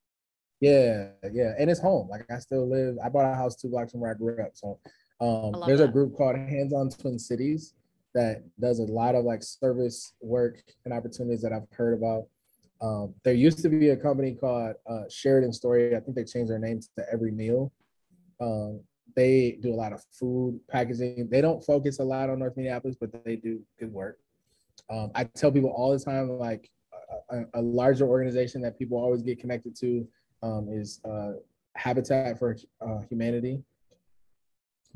Yeah, yeah, and it's home. Like I still live, I bought a house two blocks from where I grew up. So um, there's that. a group called Hands-On Twin Cities that does a lot of like service work and opportunities that I've heard about. Um, there used to be a company called uh, Sheridan Story. I think they changed their name to Every Meal. Um, they do a lot of food packaging. They don't focus a lot on North Minneapolis, but they do good work. Um, I tell people all the time, like a, a larger organization that people always get connected to um, is uh, Habitat for uh, Humanity.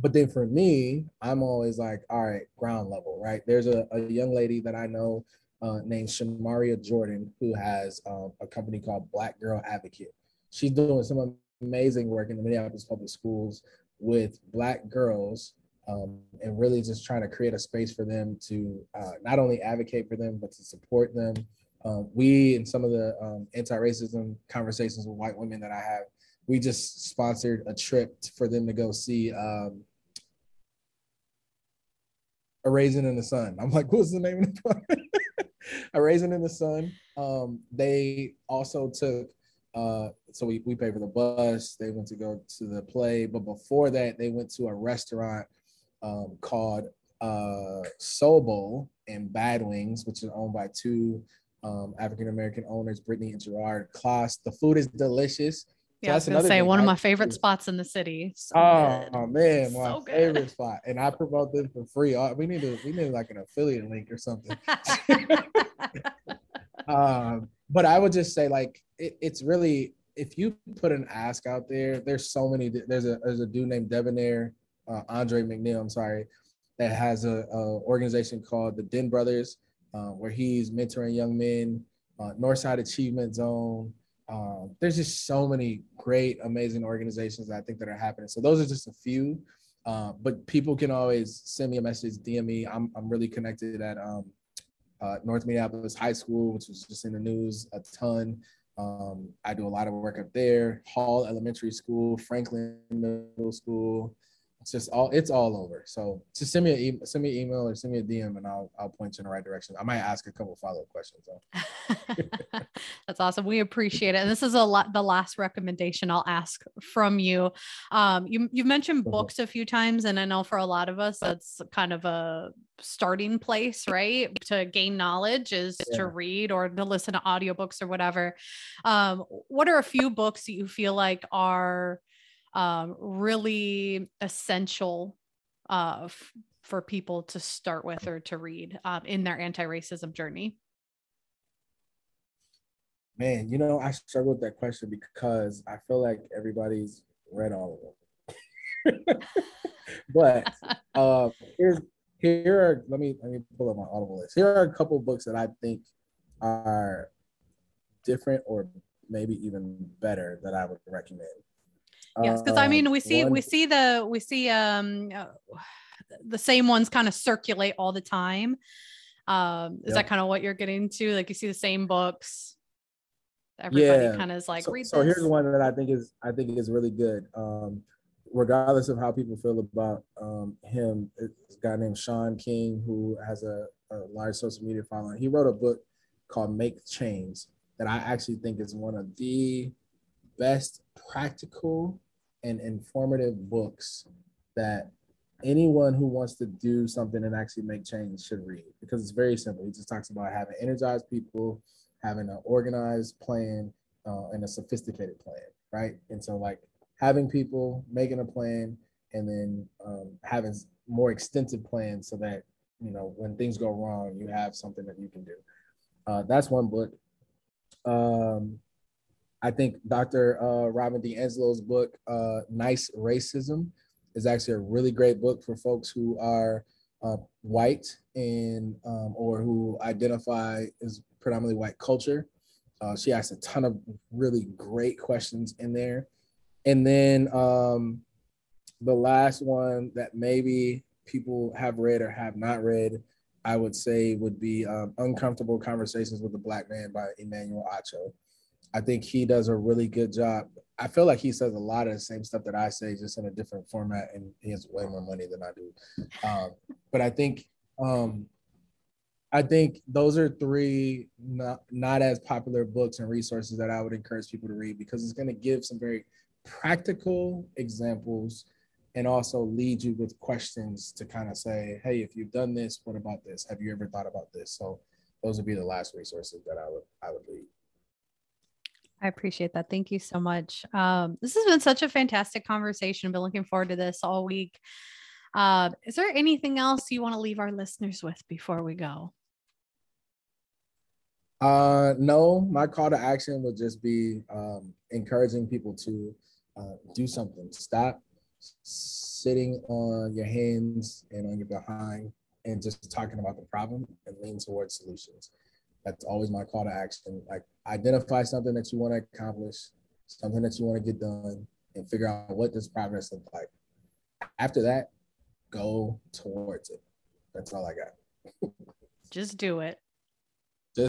But then for me, I'm always like, all right, ground level, right? There's a, a young lady that I know Uh, named Shamaria Jordan, who has um, a company called Black Girl Advocate. She's doing some amazing work in the Minneapolis public schools with Black girls um, and really just trying to create a space for them to uh, not only advocate for them, but to support them. Um, we, in some of the um, anti-racism conversations with white women that I have, we just sponsored a trip for them to go see um, A Raisin in the Sun. I'm like, what's the name of the book? A Raisin in the Sun. Um, they also took, uh, so we, we paid for the bus, they went to go to the play, but before that, they went to a restaurant um, called uh, Sobo and Bad Wings, which is owned by two um, African-American owners, Brittany and Gerard Klaas. The food is delicious. So yeah, I was going to say, one of my favorite spots in the city. So oh, oh, man, my so favorite spot. And I promote them for free. We need to, we need like an affiliate link or something. um, but I would just say, like, it, it's really, if you put an ask out there, there's so many, there's a, there's a dude named Debonair uh, Andre McNeil, I'm sorry, that has a, a organization called the Den Brothers, uh, where he's mentoring young men, uh, Northside Achievement Zone. Um, there's just so many great, amazing organizations that I think that are happening. So those are just a few, uh, but people can always send me a message, D M me. I'm, I'm really connected at um, uh, North Minneapolis High School, which was just in the news a ton. Um, I do a lot of work up there. Hall Elementary School, Franklin Middle School. It's just all, it's all over. So just send me an email, send me an email or send me a D M, and I'll, I'll point you in the right direction. I might ask a couple follow-up questions. So. That's awesome. We appreciate it. And this is a lot, the last recommendation I'll ask from you. Um, you, you've mentioned books a few times, and I know for a lot of us, that's kind of a starting place, right? To gain knowledge is yeah. to read or to listen to audiobooks or whatever. Um, what are a few books that you feel like are, Um, really essential uh, f- for people to start with or to read um, in their anti-racism journey? Man, you know, I struggle with that question because I feel like everybody's read all of them. But uh, here's, here are, let me, let me pull up my Audible list. Here are a couple books that I think are different or maybe even better that I would recommend. Yes, because I mean, we see, um, we see the, we see um, uh, the same ones kind of circulate all the time. Um, is yep. that kind of what you're getting to? Like you see the same books. Everybody yeah. kind of is like, so, read so this. Here's one that I think is, I think is really good. Um, regardless of how people feel about um, him, it's a guy named Sean King, who has a, a large social media following. He wrote a book called Make Change that I actually think is one of the best practical and informative books that anyone who wants to do something and actually make change should read, because it's very simple. He just talks about having energized people, having an organized plan, uh, and a sophisticated plan, right? And so like having people, making a plan, and then um, having more extensive plans so that, you know, when things go wrong, you have something that you can do. Uh, that's one book. Um, I think Doctor Uh, Robin DiAngelo's book, uh, Nice Racism, is actually a really great book for folks who are uh, white and um, or who identify as predominantly white culture. Uh, she asks a ton of really great questions in there. And then um, the last one that maybe people have read or have not read, I would say would be um, Uncomfortable Conversations with a Black Man by Emmanuel Acho. I think he does a really good job. I feel like he says a lot of the same stuff that I say, just in a different format, and he has way more money than I do. Um, but I think um, I think those are three not, not as popular books and resources that I would encourage people to read, because it's going to give some very practical examples and also lead you with questions to kind of say, hey, if you've done this, what about this? Have you ever thought about this? So those would be the last resources that I would I would read. I appreciate that. Thank you so much. Um, this has been such a fantastic conversation. I've been looking forward to this all week. Uh, is there anything else you want to leave our listeners with before we go? Uh, no, my call to action would just be um, encouraging people to uh, do something. Stop sitting on your hands and on your behind and just talking about the problem and lean towards solutions. That's always my call to action. Like, identify something that you want to accomplish, something that you want to get done, and figure out what does progress look like. After that, go towards it. That's all I got. Just do it. Just-